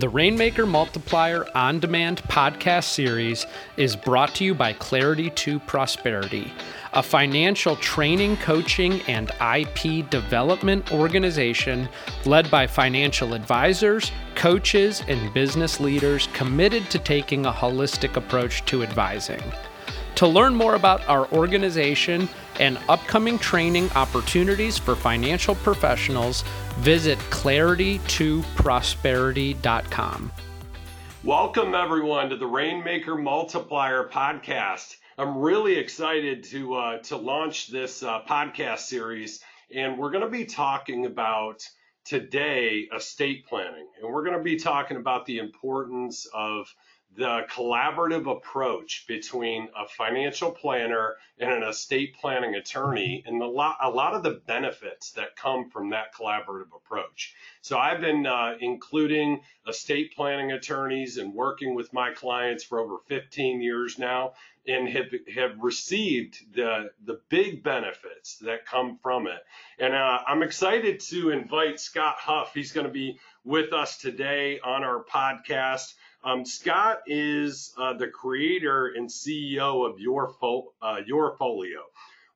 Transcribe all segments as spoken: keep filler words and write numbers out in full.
The Rainmaker Multiplier on-demand podcast series is brought to you by Clarity to Prosperity, a financial training, coaching, and I P development organization led by financial advisors, coaches, and business leaders committed to taking a holistic approach to advising. To learn more about our organization and upcoming training opportunities for financial professionals, visit clarity to prosperity dot com. Welcome, everyone, to the Rainmaker Multiplier podcast. I'm really excited to uh, to launch this uh, podcast series, and we're going to be talking about today estate planning, and we're going to be talking about the importance of the collaborative approach between a financial planner and an estate planning attorney, and a lot, a lot of the benefits that come from that collaborative approach. So I've been uh, including estate planning attorneys and working with my clients for over fifteen years now, and have, have received the, the big benefits that come from it. And uh, I'm excited to invite Scott Huff. He's going to be with us today on our podcast. Um, Scott is uh, the creator and C E O of Your Fo- uh, Your Efolio,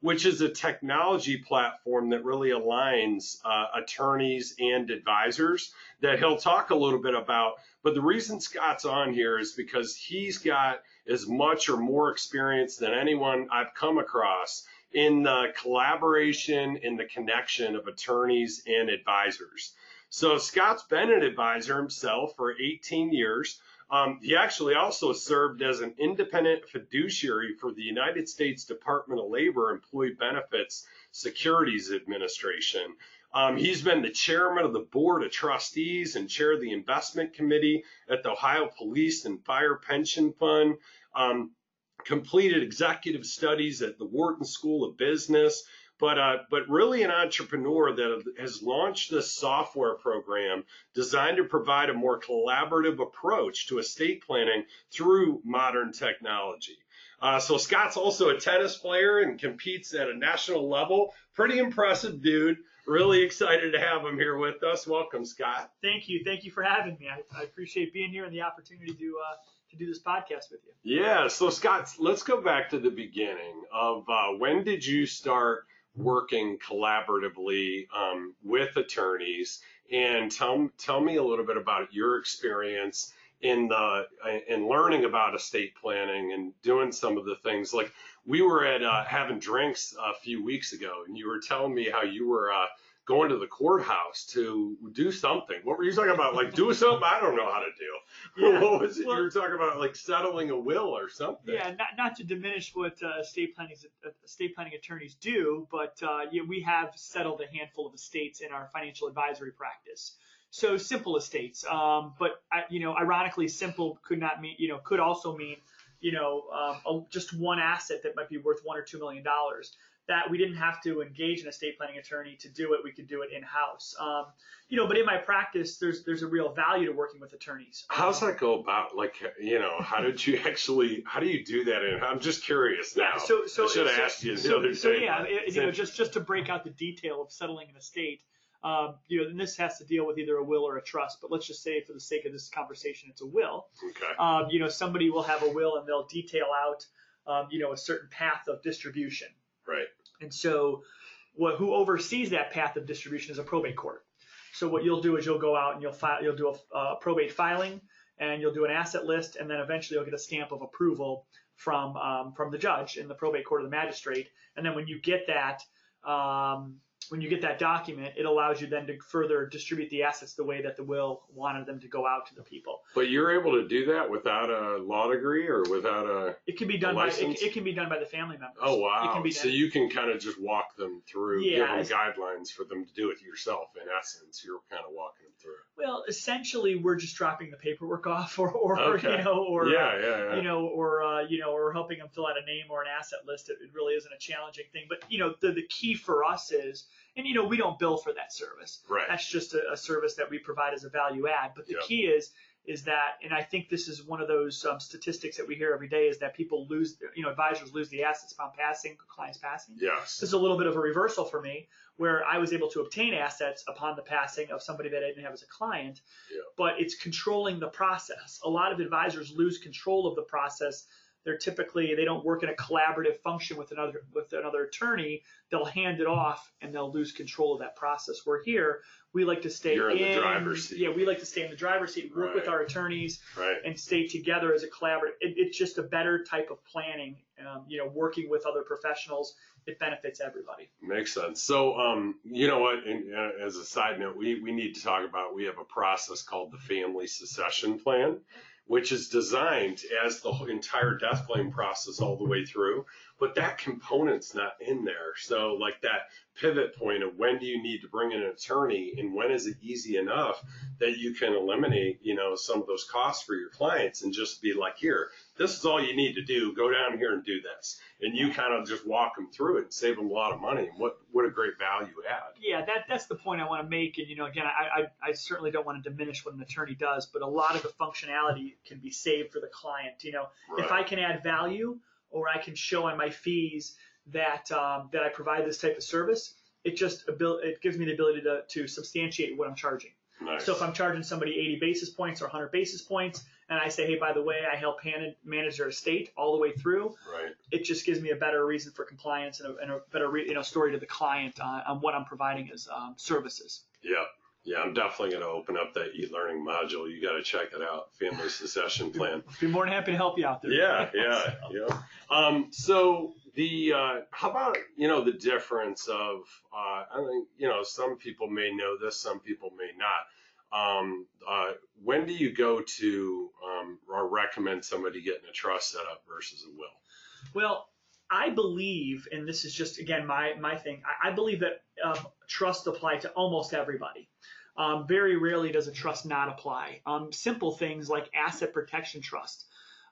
which is a technology platform that really aligns uh, attorneys and advisors that he'll talk a little bit about. But the reason Scott's on here is because he's got as much or more experience than anyone I've come across in the collaboration and the connection of attorneys and advisors. So Scott's been an advisor himself for eighteen years. Um, he actually also served as an independent fiduciary for the United States Department of Labor Employee Benefits Securities Administration. Um, he's been the chairman of the Board of Trustees and chair of the investment committee at the Ohio Police and Fire Pension Fund, um, completed executive studies at the Wharton School of Business, But, uh, but really an entrepreneur that has launched this software program designed to provide a more collaborative approach to estate planning through modern technology. Uh, so Scott's also a tennis player and competes at a national level. Pretty impressive dude. Really excited to have him here with us. Welcome, Scott. Thank you. Thank you for having me. I, I appreciate being here and the opportunity to uh, to do this podcast with you. Yeah. So, Scott, let's go back to the beginning of uh, when did you start working collaboratively um, with attorneys, and tell tell me a little bit about your experience in the in learning about estate planning and doing some of the things. Like, we were at uh, having drinks a few weeks ago, and you were telling me how you were uh, going to the courthouse to do something. What were you talking about? Like, do something I don't know how to do. Yeah. What was it? Well, you were talking about, like, settling a will or something. Yeah, not not to diminish what uh, estate planning estate planning attorneys do, but uh, yeah, we have settled a handful of estates in our financial advisory practice. So simple estates, um, but I, you know, ironically, simple could not mean you know could also mean you know um, a, just one asset that might be worth one or two million dollars. That we didn't have to engage an estate planning attorney to do it. We could do it in-house. Um, you know, but in my practice, there's there's a real value to working with attorneys. How's that go about? Like, you know, how did you actually, how do you do that? And I'm just curious now. Yeah, so, so, I should have so, asked you the so, other day. So yeah, it, you know, just, just to break out the detail of settling an estate, um, you know, and this has to deal with either a will or a trust, but let's just say for the sake of this conversation, it's a will. Okay. Um, you know, somebody will have a will and they'll detail out, um, you know, a certain path of distribution. Right. And so what, who oversees that path of distribution is a probate court. So what you'll do is you'll go out and you'll file, you'll do a uh, probate filing, and you'll do an asset list, and then eventually you'll get a stamp of approval from um, from the judge in the probate court or the magistrate. And then when you get that um, when you get that document, it allows you then to further distribute the assets the way that the will wanted them to go out to the people. But you're able to do that without a law degree or without a It can be done by it, it can be done by the family members. Oh wow. It can be done. So you can kind of just walk them through, yeah, give them guidelines for them to do it yourself. In essence, you're kind of walking them through. Well, essentially we're just dropping the paperwork off or, or okay. you know or yeah, yeah, yeah. you know or uh, you know or helping them fill out a name or an asset list. It, it really isn't a challenging thing, but you know the the key for us is And, you know, we don't bill for that service. Right. That's just a, a service that we provide as a value add. But the yep. key is is that, and I think this is one of those um, statistics that we hear every day, is that people lose, you know, advisors lose the assets upon passing, clients passing. Yes. This is a little bit of a reversal for me, where I was able to obtain assets upon the passing of somebody that I didn't have as a client, yeah. but it's controlling the process. A lot of advisors lose control of the process. They're typically, they don't work in a collaborative function with another with another attorney. They'll hand it off and they'll lose control of that process. We're here, we like to stay You're in, in the driver's seat. Yeah, we like to stay in the driver's seat, work right. with our attorneys right. and stay together as a collaborative. It, it's just a better type of planning, um, you know, working with other professionals. It benefits everybody. Makes sense. So, um, you know what, and, uh, as a side note, we, we need to talk about, we have a process called the Family Succession Plan, which is designed as the entire death claim process all the way through, but that component's not in there. So like that pivot point of when do you need to bring in an attorney and when is it easy enough that you can eliminate, you know, some of those costs for your clients and just be like, here, this is all you need to do, go down here and do this. And you kind of just walk them through it and save them a lot of money. And what, what a great value add. Yeah, that, that's the point I want to make. And, you know, again, I, I, I certainly don't want to diminish what an attorney does, but a lot of the functionality can be saved for the client. You know, right. if I can add value or I can show on my fees that um, that I provide this type of service, it just it gives me the ability to, to substantiate what I'm charging. Nice. So if I'm charging somebody eighty basis points or one hundred basis points, and I say, hey, by the way, I help manage their estate all the way through, right. it just gives me a better reason for compliance and a, and a better re you know, story to the client on, on what I'm providing as um, services. Yeah. Yeah, I'm definitely going to open up that e-learning module. You got to check it out, Family Succession Plan. Be more than happy to help you out there. Yeah, yeah, yeah. Um, so the uh, how about, you know, the difference of uh, I think, you know, some people may know this, some people may not. Um, uh, when do you go to um, or recommend somebody getting a trust set up versus a will? Well, I believe, and this is just again my my thing. I, I believe that uh, trusts apply to almost everybody. Um, very rarely does a trust not apply. Um, simple things like asset protection trust.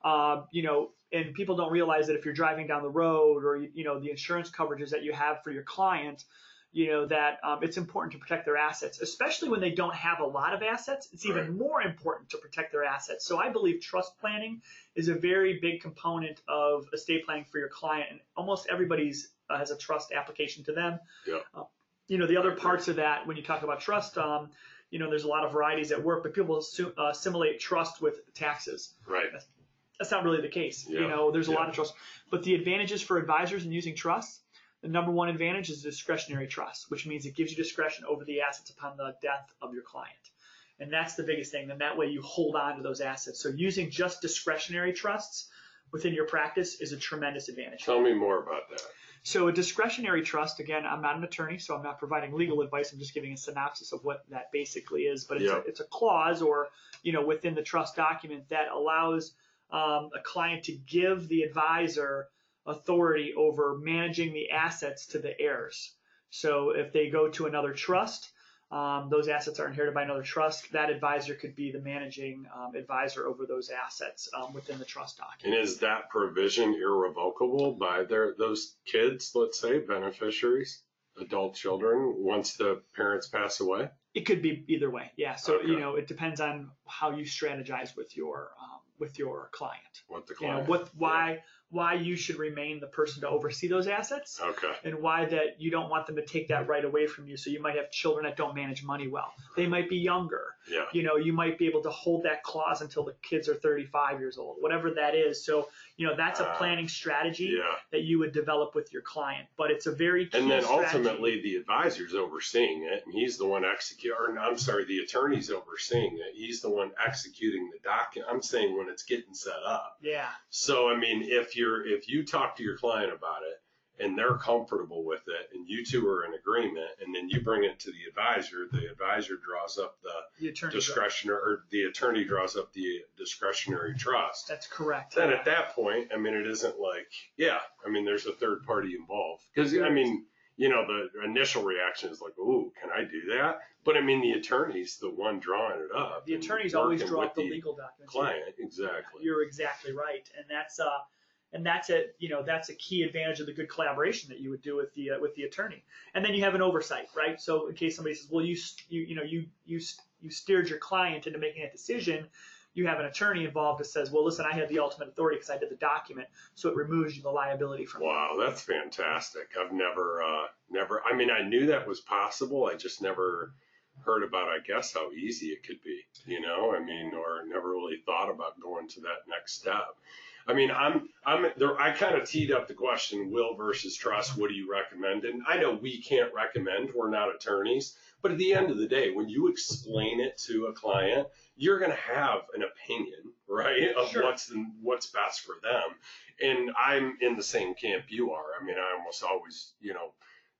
Uh, you know, and people don't realize that if you're driving down the road, or you know the insurance coverages that you have for your client, you know that um, it's important to protect their assets, especially when they don't have a lot of assets. It's even right. more important to protect their assets. So I believe trust planning is a very big component of estate planning for your client, and almost everybody's uh, has a trust application to them. Yeah. Uh, you know the other parts of that when you talk about trust, um, you know there's a lot of varieties that work, but people assume, uh, assimilate trust with taxes. Right. That's, that's not really the case. Yeah. You know there's a yeah. lot of trust, but the advantages for advisors in using trust. The number one advantage is discretionary trust, which means it gives you discretion over the assets upon the death of your client. And that's the biggest thing. And that way you hold on to those assets. So using just discretionary trusts within your practice is a tremendous advantage. Tell me more about that. So a discretionary trust, again, I'm not an attorney, so I'm not providing legal advice. I'm just giving a synopsis of what that basically is. But it's, yeah. a, it's a clause or, you know, within the trust document that allows um, a client to give the advisor authority over managing the assets to the heirs. So if they go to another trust, um, those assets are inherited by another trust, that advisor could be the managing um, advisor over those assets um, within the trust document. And is that provision irrevocable by their those kids, let's say, beneficiaries, adult children, once the parents pass away? It could be either way, yeah. So, okay. you know, it depends on how you strategize with your um, with your client. What the client. You know, what, why, yeah. why you should remain the person to oversee those assets. Okay. And why that you don't want them to take that right away from you. So you might have children that don't manage money well. They might be younger. Yeah. You know, you might be able to hold that clause until the kids are thirty-five years old, whatever that is. So, you know, that's a planning strategy uh, yeah. that you would develop with your client. But it's a very key And then strategy. Ultimately the advisor's overseeing it, and he's the one executing, or I'm sorry, the attorney's overseeing it. He's the one executing the document. I'm saying when it's getting set up. Yeah. So, I mean, if you If you talk to your client about it and they're comfortable with it and you two are in agreement and then you bring it to the advisor, the advisor draws up the, the discretionary, or the attorney draws up the discretionary trust. That's correct. Then yeah. at that point, I mean, it isn't like, yeah, I mean, there's a third party involved. Because, I mean, you know, the initial reaction is like, ooh, can I do that? But, I mean, the attorney's the one drawing it up. The attorney's always drawing up the legal documents. Client, exactly. You're exactly right. And that's... uh. And that's a, you know, that's a key advantage of the good collaboration that you would do with the uh, with the attorney. And then you have an oversight, right? So in case somebody says, well, you you you know you you you steered your client into making that decision, you have an attorney involved that says, well, listen, I have the ultimate authority because I did the document, so it removes the liability from Wow, that. That's fantastic. I've never, uh, never, I mean, I knew that was possible. I just never heard about, I guess, how easy it could be, you know, I mean, or never really thought about going to that next step. I mean, I'm, I'm, there, I kind of teed up the question, will versus trust, what do you recommend? And I know we can't recommend, we're not attorneys, but at the end of the day, when you explain it to a client, you're going to have an opinion, right, of sure. what's, the, what's best for them. And I'm in the same camp you are. I mean, I almost always, you know,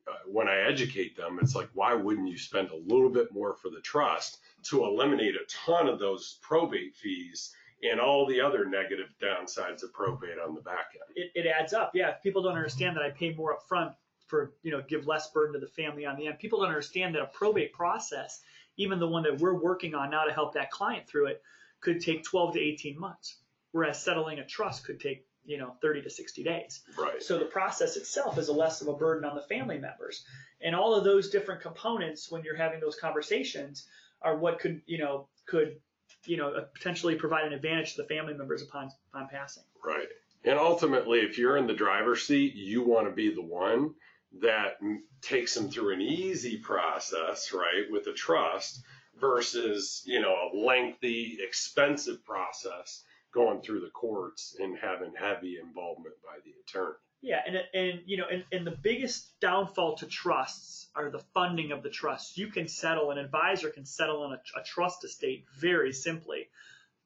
uh, when I educate them, it's like, why wouldn't you spend a little bit more for the trust to eliminate a ton of those probate fees and all the other negative downsides of probate on the back end? It, it adds up, yeah. If people don't understand that I pay more up front for, you know, give less burden to the family on the end. People don't understand that a probate process, even the one that we're working on now to help that client through it, could take twelve to eighteen months, whereas settling a trust could take, you know, thirty to sixty days. Right. So the process itself is a less of a burden on the family members. And all of those different components, when you're having those conversations, are what could, you know, could you know, potentially provide an advantage to the family members upon, upon passing. Right. And ultimately, if you're in the driver's seat, you want to be the one that takes them through an easy process, right, with a trust versus, you know, a lengthy, expensive process going through the courts and having heavy involvement by the attorney. Yeah. And, and you know, and, and the biggest downfall to trusts are the funding of the trust. You can settle, an advisor can settle on a, a trust estate very simply,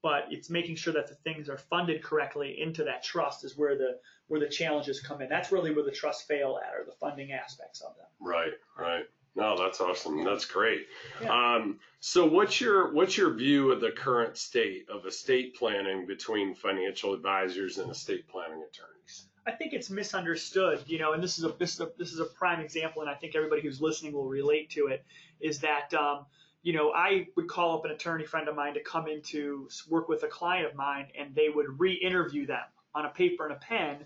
but it's making sure that the things are funded correctly into that trust is where the where the challenges come in. That's really where the trusts fail at, or the funding aspects of them. Right, right. No, that's awesome. That's great. Yeah. Um, so what's your what's your view of the current state of estate planning between financial advisors and estate planning attorneys? I think it's misunderstood, you know, and this is a this is a, this is a prime example, and I think everybody who's listening will relate to it, is that, um, you know, I would call up an attorney friend of mine to come in to work with a client of mine, and they would re-interview them on a paper and a pen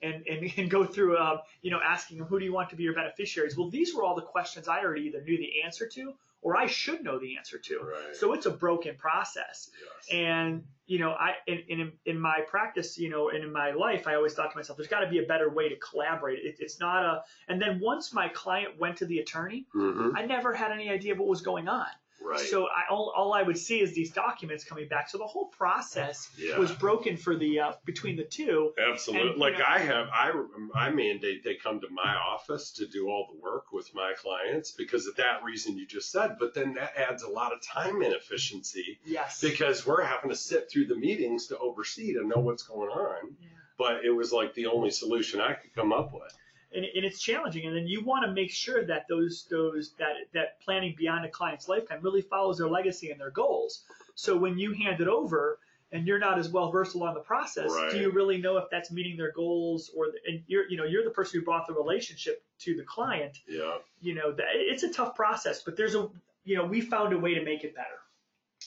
and, and, and go through, um, you know, asking them, who do you want to be your beneficiaries? Well, these were all the questions I already either knew the answer to or I should know the answer to. Right. So it's a broken process. Yes. And, you know, I in, in, in my practice, you know, and in my life, I always thought to myself, there's got to be a better way to collaborate. It, it's not a, and then once my client went to the attorney, mm-hmm. I never had any idea what was going on. Right. So I, all, all I would see is these documents coming back. So the whole process yeah. was broken for the uh, between the two. Absolutely. And, like you know, I have, I, I mandate they come to my office to do all the work with my clients because of that reason you just said. But then that adds a lot of time inefficiency. Yes. Because we're having to sit through the meetings to oversee to know what's going on. Yeah. But it was like the only solution I could come up with. And, and it's challenging, and then you want to make sure that those those that that planning beyond a client's lifetime really follows their legacy and their goals. So when you hand it over and you're not as well versed along the process, right. do you really know if that's meeting their goals? Or the, and you're you know you're the person who brought the relationship to the client. Yeah. You know that it's a tough process, but there's a you know we found a way to make it better.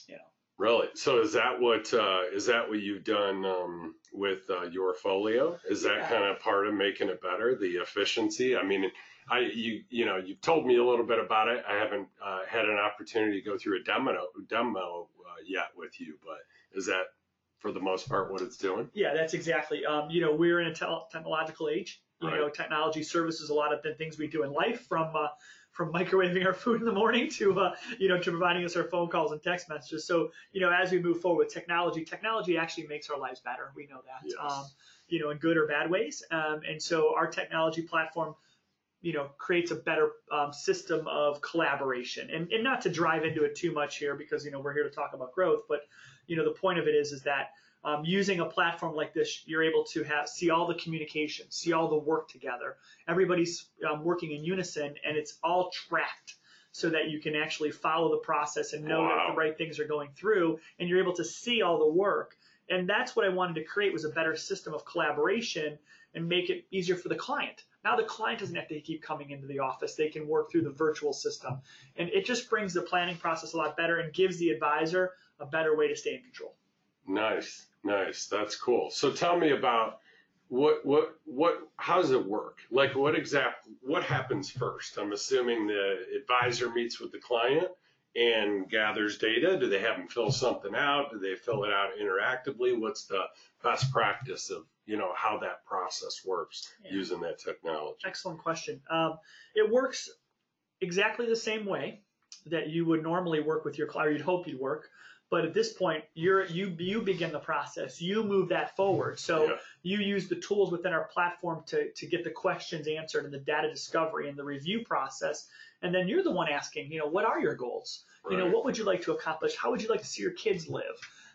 You know. Really? So is that what uh, is that what you've done um, with uh, Your Efolio? Is that yeah. kind of part of making it better, the efficiency? I mean, I you you know you've told me a little bit about it. I haven't uh, had an opportunity to go through a demo demo uh, yet with you, but is that for the most part what it's doing? Yeah, that's exactly. Um, you know, we're in a te technological age. You right. know, technology services a lot of the things we do in life, from uh, from microwaving our food in the morning to, uh, you know, to providing us our phone calls and text messages. So, you know, as we move forward with technology, technology actually makes our lives better. We know that, yes. um, you know, in good or bad ways. Um, and so our technology platform, you know, creates a better um, system of collaboration. And, and not to drive into it too much here because, you know, we're here to talk about growth. But, you know, the point of it is, is that Um, using a platform like this, you're able to have see all the communication, see all the work together. Everybody's um, working in unison, and it's all tracked so that you can actually follow the process and know wow. that the right things are going through, and you're able to see all the work. And that's what I wanted to create, was a better system of collaboration and make it easier for the client. Now the client doesn't have to keep coming into the office. They can work through the virtual system. And it just brings the planning process a lot better and gives the advisor a better way to stay in control. Nice. Nice. That's cool. So tell me about what, what, what, how does it work? Like what exact, what happens first? I'm assuming the advisor meets with the client and gathers data. Do they have them fill something out? Do they fill it out interactively? What's the best practice of, you know, how that process works yeah. using that technology? Excellent question. Um, it works exactly the same way that you would normally work with your client, or you'd hope you'd work. But at this point, you're, you you begin the process. You move that forward. So yeah. you use the tools within our platform to, to get the questions answered and the data discovery and the review process. And then you're the one asking, you know, what are your goals? Right. You know, what would you like to accomplish? How would you like to see your kids live?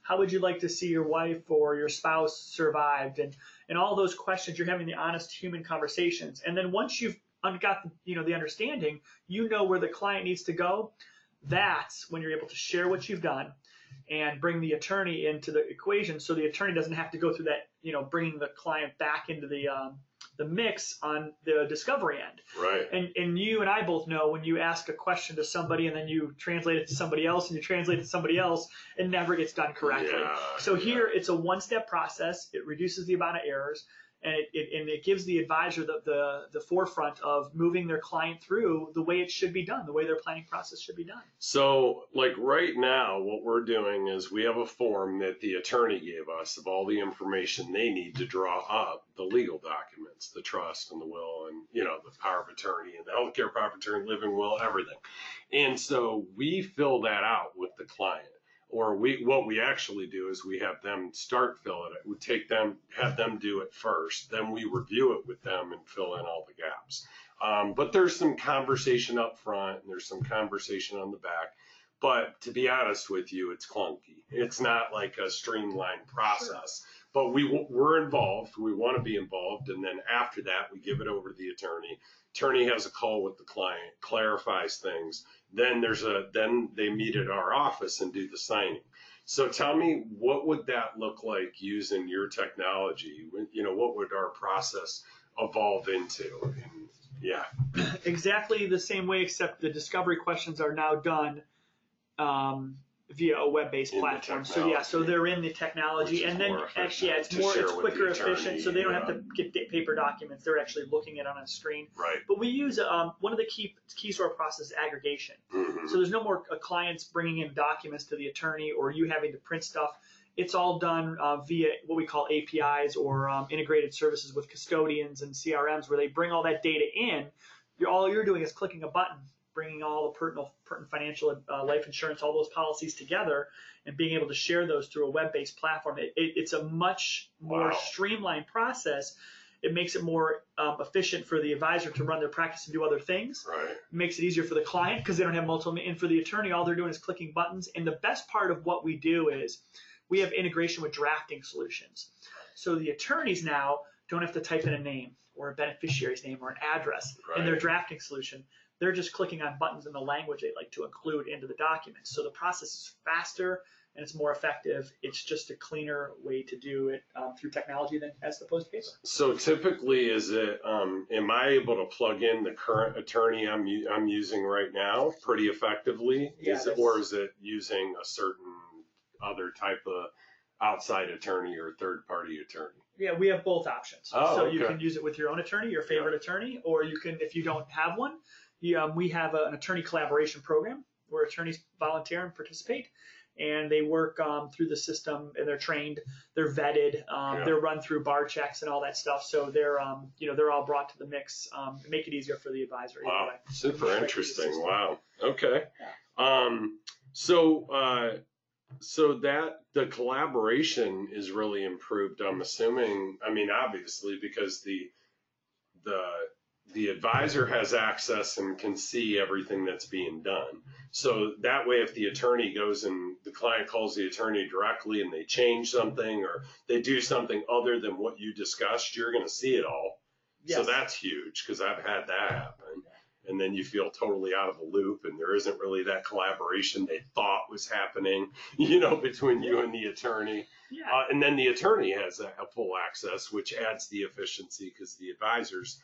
How would you like to see your wife or your spouse survived? And, and all those questions, you're having the honest human conversations. And then once you've got the, you know, the understanding, you know where the client needs to go. That's when you're able to share what you've done and bring the attorney into the equation, so the attorney doesn't have to go through that, you know, bringing the client back into the um, the mix on the discovery end. Right. And and you and I both know when you ask a question to somebody and then you translate it to somebody else and you translate it to somebody else, it never gets done correctly. Yeah, so yeah. here it's a one-step process. It reduces the amount of errors, and it, it and it gives the advisor the, the the forefront of moving their client through the way it should be done, the way their planning process should be done. So like right now, what we're doing is we have a form that the attorney gave us of all the information they need to draw up the legal documents, the trust and the will and, you know, the power of attorney and the healthcare power of attorney, living will, everything. And so we fill that out with the client. Or we, what we actually do is we have them start filling it. We take them, have them do it first, then we review it with them and fill in all the gaps. Um, but there's some conversation up front and there's some conversation on the back. But to be honest with you, it's clunky. It's not like a streamlined process. Sure. But we, we're involved. We want to be involved. And then after that, we give it over to the attorney. Attorney has a call with the client, clarifies things. Then there's a then they meet at our office and do the signing. So tell me, what would that look like using your technology? You know, what would our process evolve into? And yeah, exactly the same way, except the discovery questions are now done um, via a web-based platform. So yeah, so they're in the technology, and then actually, yeah, it's more, it's quicker, efficient. So they don't have to get paper documents; they're actually looking at it on a screen. Right. But we use um, one of the key keys to our process is aggregation. Mm-hmm. So there's no more uh, clients bringing in documents to the attorney or you having to print stuff. It's all done uh, via what we call A P Is or um, integrated services with custodians and C R Ms, where they bring all that data in. You're, all you're doing is clicking a button, bringing all the pertinent, pertinent financial uh, life insurance, all those policies together, and being able to share those through a web-based platform. It, it, it's a much more wow. streamlined process. It makes it more um, efficient for the advisor to run their practice and do other things. Right. It makes it easier for the client because they don't have multiple, and for the attorney, all they're doing is clicking buttons. And the best part of what we do is we have integration with drafting solutions. So the attorneys now don't have to type in a name or a beneficiary's name or an address right. in their drafting solution. They're just clicking on buttons in the language they like to include into the document. So the process is faster and it's more effective. It's just a cleaner way to do it um, through technology than as opposed to paper. So typically, is it? Um, am I able to plug in the current attorney I'm I'm using right now pretty effectively? Yeah, is it, or is it using a certain other type of outside attorney or third party attorney? Yeah, we have both options. Oh, so okay. you can use it with your own attorney, your favorite yeah. attorney, or you can, if you don't have one. Yeah, we have a, an attorney collaboration program where attorneys volunteer and participate, and they work um, through the system, and they're trained, they're vetted, um, yeah. they're run through bar checks and all that stuff. So they're, um, you know, they're all brought to the mix, um, make it easier for the advisor. Wow, anyway. Super right interesting. Wow. Okay. Yeah. Um, so, uh, so that the collaboration is really improved. I'm assuming. I mean, obviously, because the the The advisor has access and can see everything that's being done. So that way, if the attorney goes and the client calls the attorney directly and they change something or they do something other than what you discussed, you're going to see it all. Yes. So that's huge, because I've had that happen. And then you feel totally out of the loop, and there isn't really that collaboration they thought was happening, you know, between you and the attorney. Yeah. Uh, and then the attorney has a, a full access, which adds the efficiency because the advisor's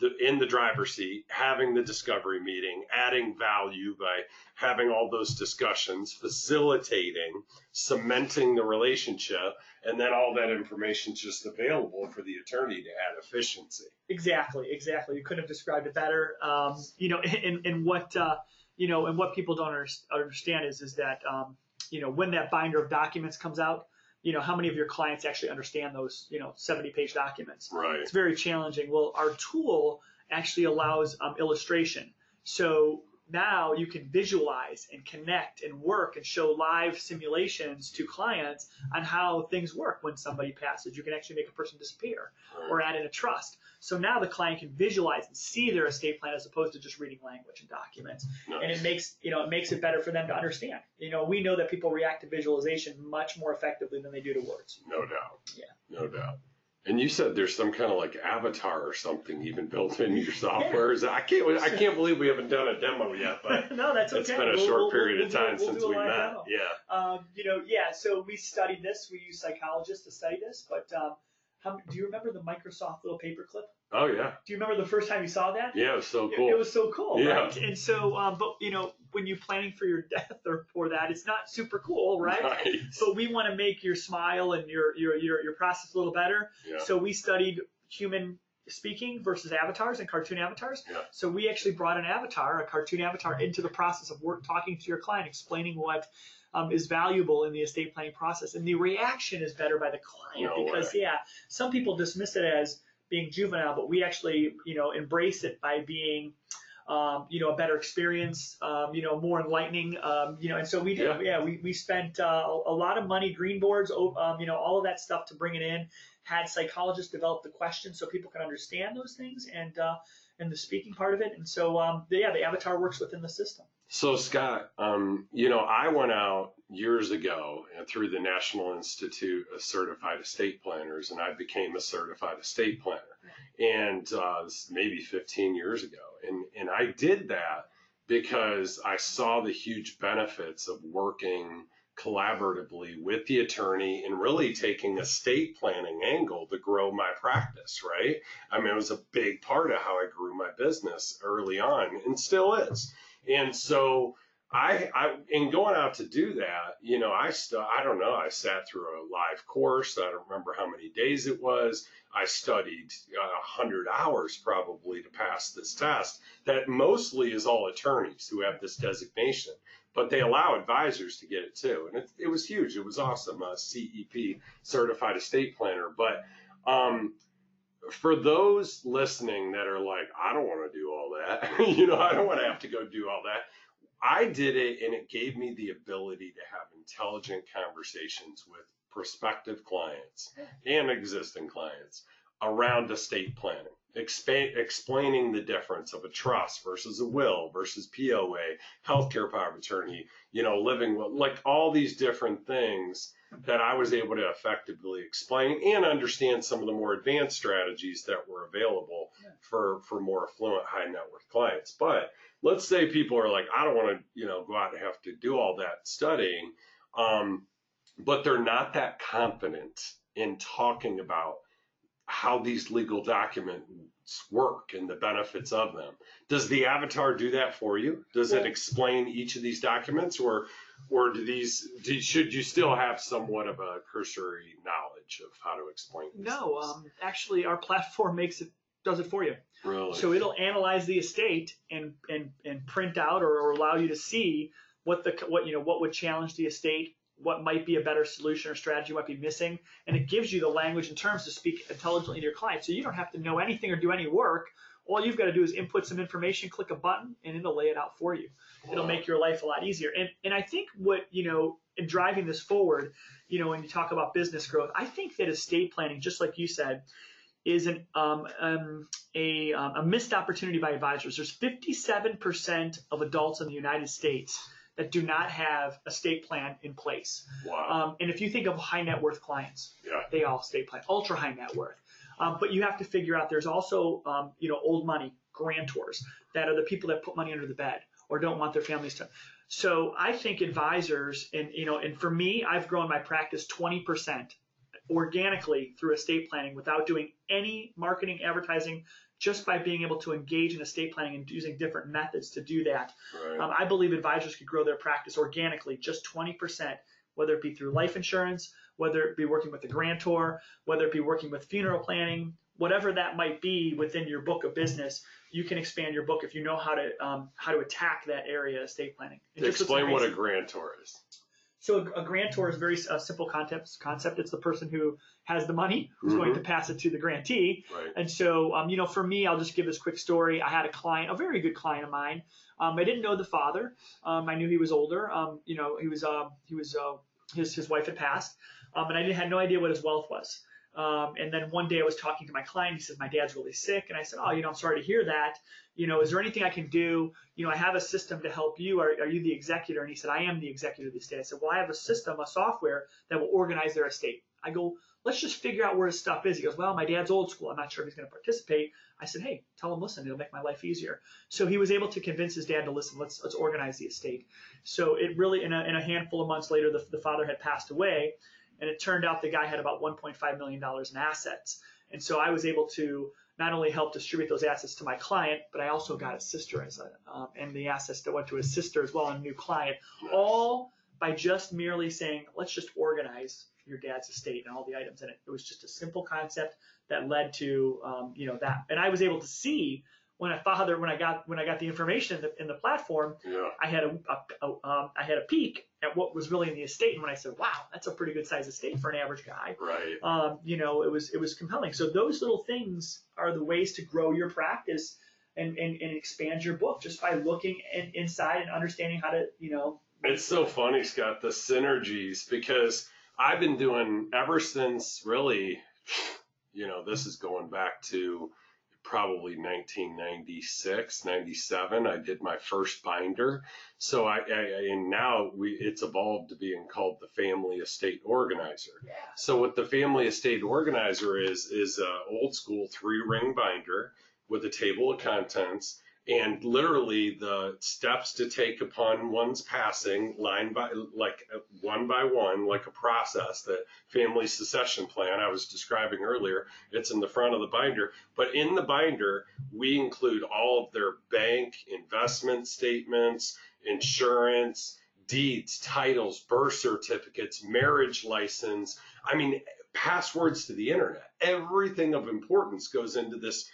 The, in the driver's seat, having the discovery meeting, adding value by having all those discussions, facilitating, cementing the relationship, and then all that information is just available for the attorney to add efficiency. Exactly, exactly. You couldn't have described it better. Um, you know, and, and what uh, you know, and what people don't understand is, is that, um, you know, when that binder of documents comes out, you know, how many of your clients actually understand those, you know, seventy page documents? Right. It's very challenging. Well, our tool actually allows um, illustration. So now you can visualize and connect and work and show live simulations to clients on how things work when somebody passes. You can actually make a person disappear or add in a trust. So now the client can visualize and see their estate plan as opposed to just reading language and documents. Nice. And it makes, you know, it makes it better for them to understand. You know, we know that people react to visualization much more effectively than they do to words. No doubt. Yeah. No doubt. And you said there's some kind of like avatar or something even built into your software. Yeah. I can't I can't believe we haven't done a demo yet, but no, that's okay. It's been a we'll, short we'll, period we'll of time we'll since we met. Demo. Yeah. Um, you know, yeah. So we studied this. We use psychologists to study this. But um, how, do you remember the Microsoft little paperclip? Oh yeah. Do you remember the first time you saw that? Yeah, it was so cool. It, it was so cool, yeah. Right? And so, um, but you know, when you're planning for your death or for that, it's not super cool, right? Nice. But we want to make your smile and your your your your process a little better. Yeah. So we studied human speaking versus avatars and cartoon avatars. Yeah. So we actually brought an avatar, a cartoon avatar, into the process of work, talking to your client, explaining what Um, is valuable in the estate planning process, and the reaction is better by the client no because way. yeah, some people dismiss it as being juvenile, but we actually you know embrace it by being um, you know a better experience, um, you know more enlightening, um, you know, and so we did, yeah. yeah we we spent uh, a lot of money, green boards, um, you know all of that stuff to bring it in. Had psychologists develop the questions so people can understand those things and uh, and the speaking part of it, and so um, yeah, the avatar works within the system. So Scott, um, you know, I went out years ago and through the National Institute of Certified Estate Planners, and I became a certified estate planner, and uh, this maybe fifteen years ago. And, and I did that because I saw the huge benefits of working collaboratively with the attorney and really taking a estate planning angle to grow my practice, right? I mean, it was a big part of how I grew my business early on and still is. And so I, I, in going out to do that, you know, I stu I don't know, I sat through a live course. I don't remember how many days it was. I studied a hundred hours probably to pass this test that mostly is all attorneys who have this designation, but they allow advisors to get it too. And it, it was huge. It was awesome. A C E P, Certified Estate Planner. But, um, for those listening that are like, I don't want to do all that, you know, I don't want to have to go do all that. I did it, and it gave me the ability to have intelligent conversations with prospective clients and existing clients around estate planning, expa explaining the difference of a trust versus a will versus P O A, healthcare power of attorney, you know, living, like all these different things that I was able to effectively explain and understand some of the more advanced strategies that were available yeah. for, for more affluent, high net worth clients. But let's say people are like, I don't want to, you know, go out and have to do all that studying, um, but they're not that confident in talking about how these legal documents work and the benefits of them. Does the avatar do that for you? Does yeah. it explain each of these documents, or Or do these, do, should you still have somewhat of a cursory knowledge of how to explain this? No, um, actually our platform makes it, does it for you. Really? So it'll analyze the estate and, and, and print out or, or allow you to see what the, what, you know, what would challenge the estate, what might be a better solution or strategy might be missing. And it gives you the language and terms to speak intelligently to your client. So you don't have to know anything or do any work. All you've got to do is input some information, click a button, and it'll lay it out for you. It'll make your life a lot easier. And and I think what, you know, in driving this forward, you know, when you talk about business growth, I think that estate planning, just like you said, is an um, um, a, um, a missed opportunity by advisors. There's fifty-seven percent of adults in the United States that do not have an estate plan in place. Wow. Um, and if you think of high net worth clients, yeah. they all estate plan, ultra high net worth. Um, but you have to figure out there's also, um, you know, old money, grantors, that are the people that put money under the bed or don't want their families to. So I think advisors, and, you know, and for me, I've grown my practice twenty percent organically through estate planning without doing any marketing, advertising, just by being able to engage in estate planning and using different methods to do that. Right. Um, I believe advisors could grow their practice organically just twenty percent, whether it be through life insurance, whether it be working with a grantor, whether it be working with funeral planning, whatever that might be within your book of business, you can expand your book if you know how to um, how to attack that area of estate planning. Explain what a grantor is. So a, a grantor is a very uh, simple concept. Concept. It's the person who has the money who's mm-hmm. going to pass it to the grantee. Right. And so, um, you know, for me, I'll just give this quick story. I had a client, a very good client of mine. Um, I didn't know the father. Um, I knew he was older. Um, you know, he was uh, he was uh, his his wife had passed, um, and I didn't, had no idea what his wealth was. Um, and then one day I was talking to my client. He said, my dad's really sick. And I said, oh, you know, I'm sorry to hear that. You know, is there anything I can do? You know, I have a system to help you. Are, are you the executor? And he said, I am the executor of the estate. I said, well, I have a system, a software that will organize their estate. I go, let's just figure out where his stuff is. He goes, well, my dad's old school. I'm not sure if he's going to participate. I said, hey, tell him, listen, it'll make my life easier. So he was able to convince his dad to listen, let's let's organize the estate. So it really, in a, in a handful of months later, the, the father had passed away. And it turned out the guy had about one point five million dollars in assets. And so I was able to not only help distribute those assets to my client, but I also got his sister as a, um, and the assets that went to his sister as well, and a new client, all by just merely saying, let's just organize your dad's estate and all the items in it. It was just a simple concept that led to, um, you know, that. And I was able to see when I father, when I got when I got the information in the, in the platform, yeah. I had a, a, a um, I had a peek at what was really in the estate, and when I said, "Wow, that's a pretty good size estate for an average guy," right? Um, you know, it was it was compelling. So those little things are the ways to grow your practice and and, and expand your book just by looking in, inside and understanding how to, you know. It's so funny, Scott, the synergies, because I've been doing ever since really, you know, this is going back to probably nineteen ninety-six, ninety-seven, I did my first binder. So I, I and now we it's evolved to being called the family estate organizer. Yeah. So what the family estate organizer is, is an old school three ring binder with a table of contents and literally the steps to take upon one's passing line by, like one by one, like a process, that family succession plan I was describing earlier. It's in the front of the binder, but in the binder, we include all of their bank investment statements, insurance, deeds, titles, birth certificates, marriage license. I mean, passwords to the internet, everything of importance goes into this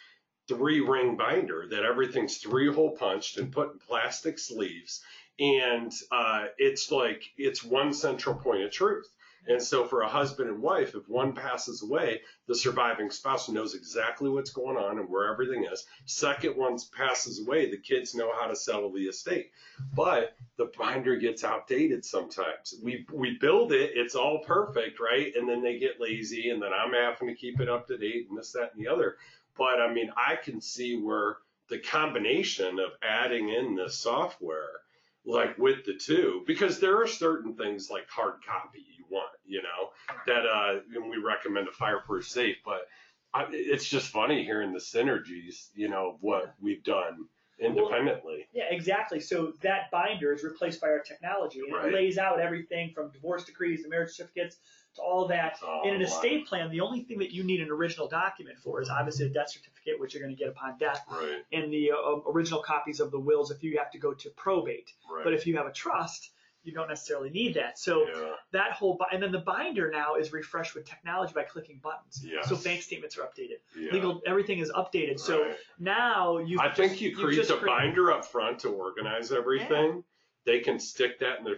three ring binder that everything's three hole punched and put in plastic sleeves. And uh, it's like, it's one central point of truth. And so for a husband and wife, if one passes away, the surviving spouse knows exactly what's going on and where everything is. Second one passes away, the kids know how to settle the estate. But the binder gets outdated sometimes. We we build it, it's all perfect, right? And then they get lazy, and then I'm having to keep it up to date and this, that, and the other. But I mean, I can see where the combination of adding in the software, like with the two, because there are certain things like hard copy you want, you know, that uh, and we recommend a fireproof safe. But I, it's just funny hearing the synergies, you know, of what we've done independently. Well, yeah, exactly. So that binder is replaced by our technology, and right. It lays out everything from divorce decrees to marriage certificates. All that oh, in an estate plan, the only thing that you need an original document for is obviously a death certificate, which you're going to get upon death, right. And the uh, original copies of the wills if you have to go to probate. Right. But if you have a trust, you don't necessarily need that. So yeah. that whole and then the binder now is refreshed with technology by clicking buttons. Yes. So bank statements are updated, yeah. legal everything is updated. Right. So now you. I think just, you create a binder up front to organize everything. Yeah. They can stick that in their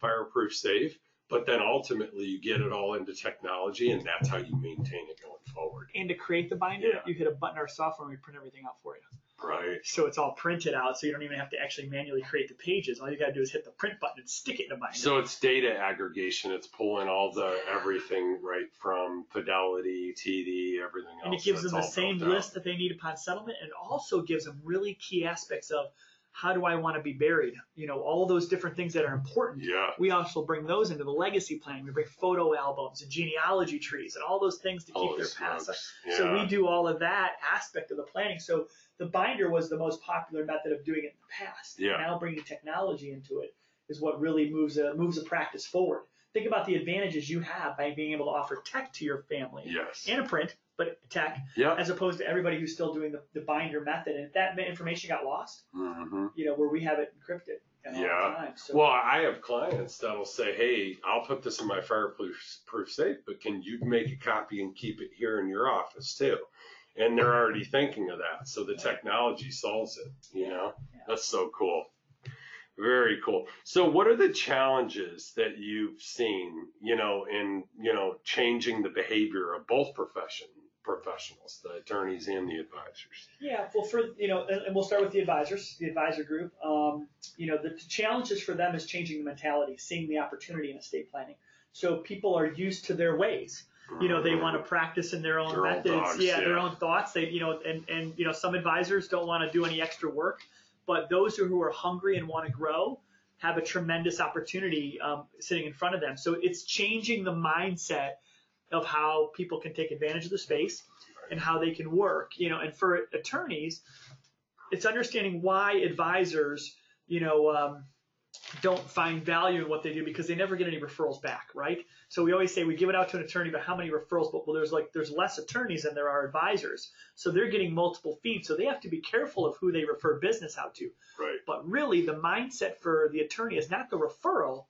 fireproof safe. But then ultimately you get it all into technology, and that's how you maintain it going forward. And to create the binder, yeah. you hit a button in our software and we print everything out for you. Right. So it's all printed out, so you don't even have to actually manually create the pages. All you got to do is hit the print button and stick it in a binder. So it's data aggregation. It's pulling all the everything right from Fidelity, T D, everything else. And it gives them the same list that they need upon settlement, and also gives them really key aspects of, how do I want to be buried? You know, all those different things that are important. Yeah. We also bring those into the legacy planning. We bring photo albums and genealogy trees and all those things to keep oh, their past. Yeah. So we do all of that aspect of the planning. So the binder was the most popular method of doing it in the past. Yeah. Now bringing technology into it is what really moves a, moves a practice forward. Think about the advantages you have by being able to offer tech to your family. Yes. And a print, but tech, yep. as opposed to everybody who's still doing the, the binder method. And if that information got lost, mm-hmm. you know, where we have it encrypted. And yeah. All the time. So, well, I have clients that'll say, hey, I'll put this in my fireproof safe, but can you make a copy and keep it here in your office too? And they're already thinking of that. So the technology solves it, you know? Yeah. That's so cool. Very cool. So what are the challenges that you've seen, you know, in, you know, changing the behavior of both profession professionals, the attorneys and the advisors? Yeah, well, for, you know, and we'll start with the advisors, the advisor group. Um, you know, the challenges for them is changing the mentality, seeing the opportunity in estate planning. So people are used to their ways. You know, they want to practice in their own their methods, own dogs, yeah, yeah, their own thoughts. They, you know, and, and, you know, some advisors don't want to do any extra work, but those who are hungry and want to grow have a tremendous opportunity um, sitting in front of them. So it's changing the mindset of how people can take advantage of the space and how they can work, you know, and for attorneys, it's understanding why advisors, you know, um, don't find value in what they do because they never get any referrals back, right? So we always say we give it out to an attorney, but how many referrals? But well, there's like there's less attorneys than there are advisors, so they're getting multiple feeds, so they have to be careful of who they refer business out to. Right. But really, the mindset for the attorney is not the referral.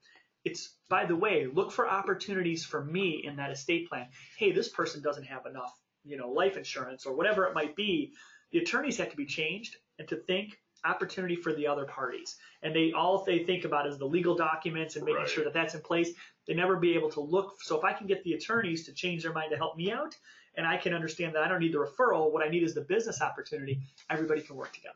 It's, by the way, look for opportunities for me in that estate plan. Hey, this person doesn't have enough, you know, life insurance or whatever it might be. The attorneys have to be changed and to think opportunity for the other parties, and they all they think about is the legal documents and making right. sure that that's in place. They never be able to look. So if I can get the attorneys to change their mind to help me out, and I can understand that I don't need the referral, what I need is the business opportunity. Everybody can work together.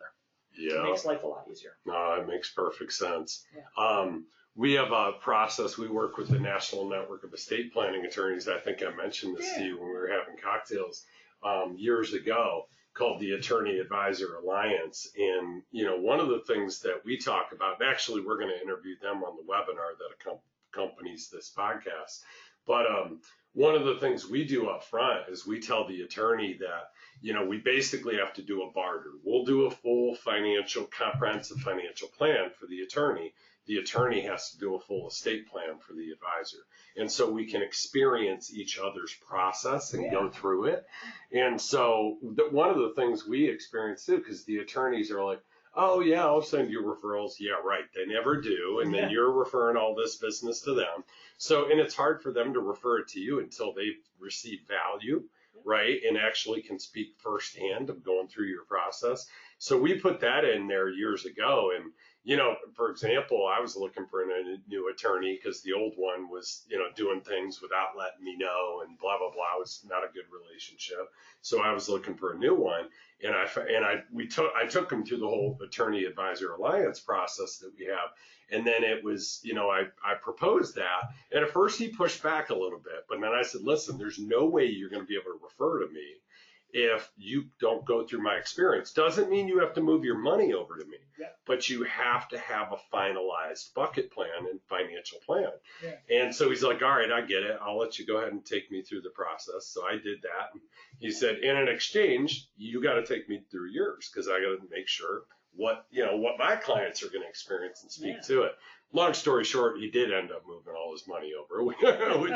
Yeah, it makes life a lot easier. No, it makes perfect sense. Yeah. Um, we have a process. We work with the National Network of Estate Planning Attorneys. I think I mentioned this yeah. to you when we were having cocktails um, years ago, called the Attorney Advisor Alliance. And, you know, one of the things that we talk about, and actually we're going to interview them on the webinar that accompanies this podcast. But um, one of the things we do up front is we tell the attorney that, you know, we basically have to do a barter. We'll do a full financial, comprehensive financial plan for the attorney. The attorney has to do a full estate plan for the advisor. And so we can experience each other's process and yeah. go through it. And so the, one of the things we experience too, because the attorneys are like, oh yeah, I'll send you referrals. Yeah, right. They never do. And yeah. then you're referring all this business to them. So, and it's hard for them to refer it to you until they've received value, right? And actually can speak firsthand of going through your process. So we put that in there years ago. And, you know, for example, I was looking for a new attorney because the old one was, you know, doing things without letting me know and blah, blah, blah. It was not a good relationship. So I was looking for a new one. And I, and I, we took, I took him through the whole Attorney Advisor Alliance process that we have. And then it was, you know, I, I proposed that. And at first he pushed back a little bit, but then I said, listen, there's no way you're going to be able to refer to me if you don't go through my experience. Doesn't mean you have to move your money over to me, yeah. but you have to have a finalized bucket plan and financial plan. Yeah. And so he's like, all right, I get it. I'll let you go ahead and take me through the process. So I did that. And he said, in an exchange, you got to take me through yours because I got to make sure what, you know, what my clients are going to experience and speak yeah. to it. Long story short, he did end up moving all his money over, which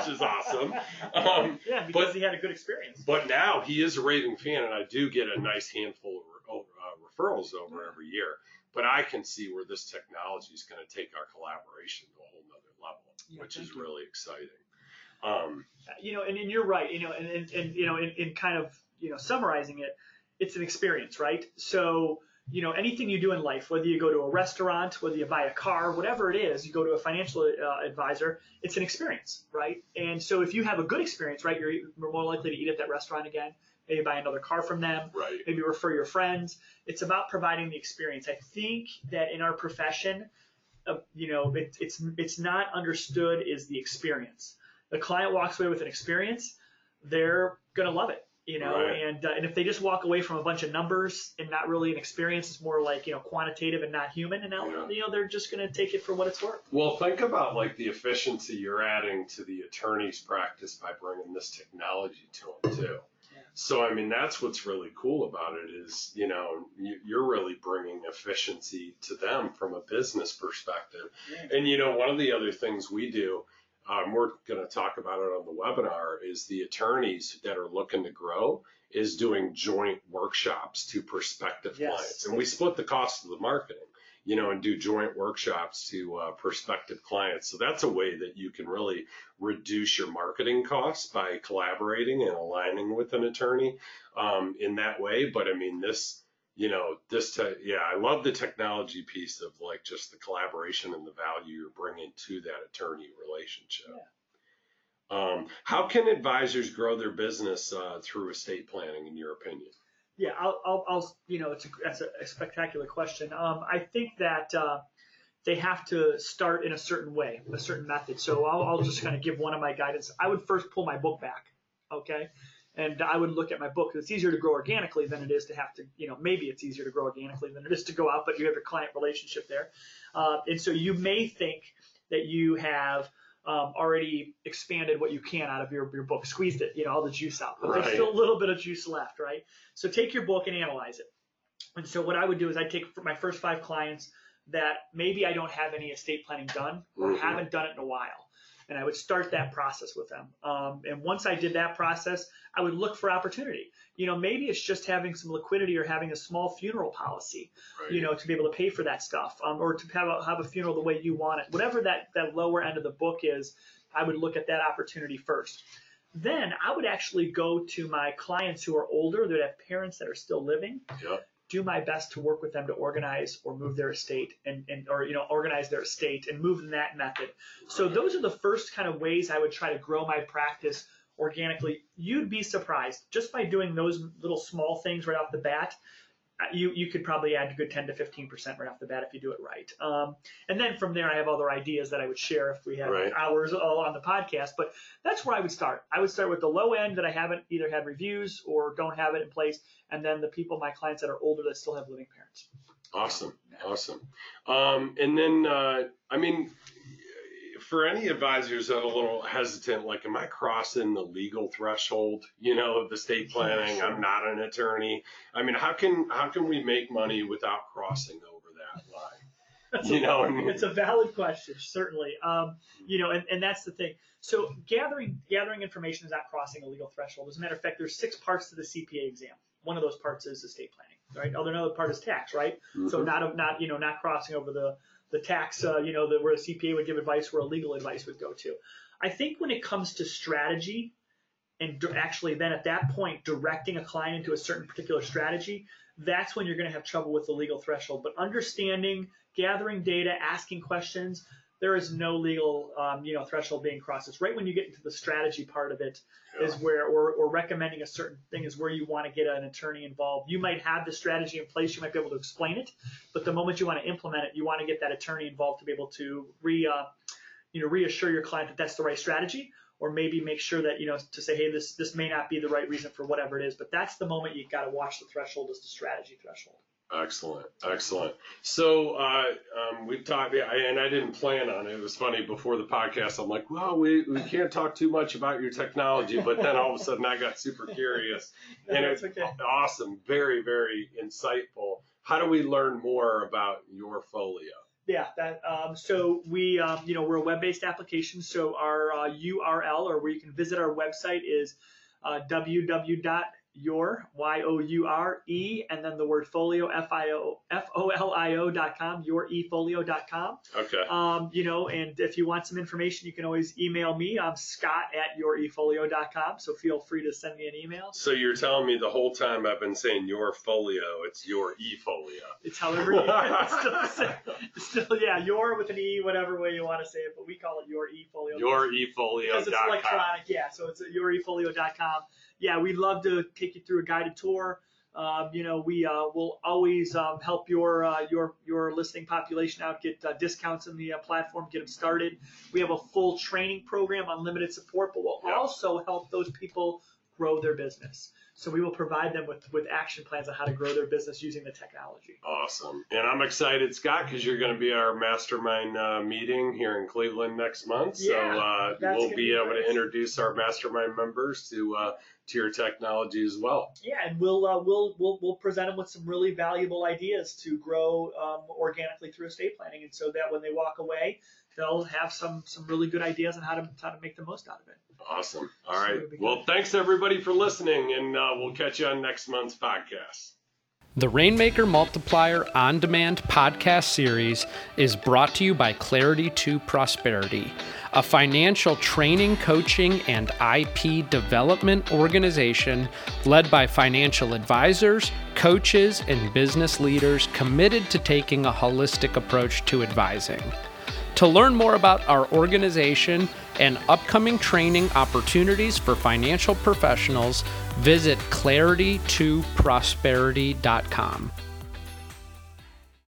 is awesome. Um, yeah, because but, he had a good experience. But now he is a raving fan, and I do get a nice handful of uh, referrals over every year. But I can see where this technology is going to take our collaboration to a whole nother level, yeah, which is you. really exciting. Um, you know, and, and you're right. You know, and, and, and you know, in, in kind of you know summarizing it, it's an experience, right? So, you know, anything you do in life, whether you go to a restaurant, whether you buy a car, whatever it is, you go to a financial uh, advisor, it's an experience, right? And so if you have a good experience, right, you're more likely to eat at that restaurant again, maybe buy another car from them, right. maybe refer your friends. It's about providing the experience. I think that in our profession, uh, you know, it, it's, it's not understood is the experience. The client walks away with an experience, they're going to love it. You know, right. and uh, and if they just walk away from a bunch of numbers and not really an experience, it's more like, you know, quantitative and not human. And now, yeah. you know, they're just going to take it for what it's worth. Well, think about like the efficiency you're adding to the attorney's practice by bringing this technology to them, too. Yeah. So, I mean, that's what's really cool about it is, you know, you're really bringing efficiency to them from a business perspective. Yeah. And, you know, one of the other things we do, Um, we're going to talk about it on the webinar, is the attorneys that are looking to grow is doing joint workshops to prospective yes. clients. And we split the cost of the marketing. you know, and do joint workshops to uh, prospective clients. So that's a way that you can really reduce your marketing costs by collaborating and aligning with an attorney um, in that way. But I mean, this, you know, this, te- yeah, I love the technology piece of like just the collaboration and the value you're bringing to that attorney relationship. Yeah. Um, how can advisors grow their business uh, through estate planning, in your opinion? Yeah, I'll, I'll, I'll you know, it's a, that's a, a spectacular question. Um, I think that uh, they have to start in a certain way, a certain method. So I'll, I'll just kind of give one of my guidance. I would first pull my book back, okay? And I would look at my book. It's easier to grow organically than it is to have to, you know, maybe it's easier to grow organically than it is to go out, but you have your client relationship there. Uh, and so you may think that you have Um, already expanded what you can out of your, your book, squeezed it, you know, all the juice out, but right. There's still a little bit of juice left, right? So take your book and analyze it. And so what I would do is I take my first five clients that maybe I don't have any estate planning done or mm-hmm. haven't done it in a while. And I would start that process with them. Um, and once I did that process, I would look for opportunity. You know, maybe it's just having some liquidity or having a small funeral policy, right. you know, to be able to pay for that stuff um, or to have a, have a funeral the way you want it. Whatever that, that lower end of the book is, I would look at that opportunity first. Then I would actually go to my clients who are older, that have parents that are still living, yep. do my best to work with them to organize or move their estate and, and or, you know, organize their estate and move in that method. So those are the first kind of ways I would try to grow my practice organically. You'd be surprised just by doing those little small things right off the bat. You, you could probably add a good ten to fifteen percent right off the bat if you do it right. Um, and then from there, I have other ideas that I would share if we had right. hours all on the podcast. But that's where I would start. I would start with the low end that I haven't either had reviews or don't have it in place. And then the people, my clients that are older that still have living parents. Awesome. Awesome. Um, and then, uh, I mean, for any advisors that are a little hesitant, like, am I crossing the legal threshold, you know, of estate planning? Sure. I'm not an attorney. I mean, how can how can we make money without crossing over that line? That's you a, know, I mean, it's a valid question, certainly. Um, you know, and, and that's the thing. So gathering gathering information is not crossing a legal threshold. As a matter of fact, there's six parts to the C P A exam. One of those parts is estate planning, right? Another part is tax, right? Mm-hmm. So not not you know not crossing over the the tax, uh, you know, the, where a C P A would give advice, where a legal advice would go to. I think when it comes to strategy and actually then at that point directing a client into a certain particular strategy, that's when you're going to have trouble with the legal threshold. But understanding, gathering data, asking questions, there is no legal, um, you know, threshold being crossed. It's right when you get into the strategy part of it yeah. is where, or, or recommending a certain thing is where you want to get an attorney involved. You might have the strategy in place, you might be able to explain it, but the moment you want to implement it, you want to get that attorney involved to be able to re, uh, you know, reassure your client that that's the right strategy, or maybe make sure that, you know, to say, hey, this this may not be the right reason for whatever it is, but that's the moment you got to watch the threshold is the strategy threshold. Excellent. Excellent. So uh, um, we've talked, and I didn't plan on it. It was funny before the podcast. I'm like, well, we, we can't talk too much about your technology. But then all of a sudden I got super curious. no, and it's okay. Awesome. Very, very insightful. How do we learn more about Your Folio? Yeah. That, um, so we, um, you know, we're a web-based application. So our uh, U R L or where you can visit our website is uh, www. Your, Y O U R E, and then the word folio, F I O F O L I O dot com, Your Efolio dot com. Okay. Um, you know, and if you want some information, you can always email me. I'm Scott at Your Efolio dot com, so feel free to send me an email. So you're telling me the whole time I've been saying Your Folio, it's Your Efolio. It's however you it's still, it's still, yeah, Your with an E, whatever way you want to say it, but we call it Your Efolio. Your Efolio dot com. Because it's electronic, yeah, so it's Your Efolio dot com. Yeah, we'd love to take you through a guided tour. Uh, you know, we uh, will always um, help your uh, your your listening population out, get uh, discounts on the uh, platform, get them started. We have a full training program, unlimited support, but we'll yeah. also help those people grow their business. So we will provide them with, with action plans on how to grow their business using the technology. Awesome. And I'm excited, Scott, because you're going to be our mastermind uh, meeting here in Cleveland next month. So uh, yeah, we'll be, be able nice. to introduce our mastermind members to uh, to your technology as well. Yeah, and we'll uh, we'll we'll we'll present them with some really valuable ideas to grow um, organically through estate planning, and so that when they walk away, they'll have some some really good ideas on how to how to make the most out of it. Awesome. All right. Well, thanks everybody for listening, and uh, we'll catch you on next month's podcast. The Rainmaker Multiplier on-demand podcast series is brought to you by Clarity to Prosperity, a financial training, coaching, and I P development organization led by financial advisors, coaches, and business leaders committed to taking a holistic approach to advising. To learn more about our organization and upcoming training opportunities for financial professionals, visit clarity to prosperity dot com.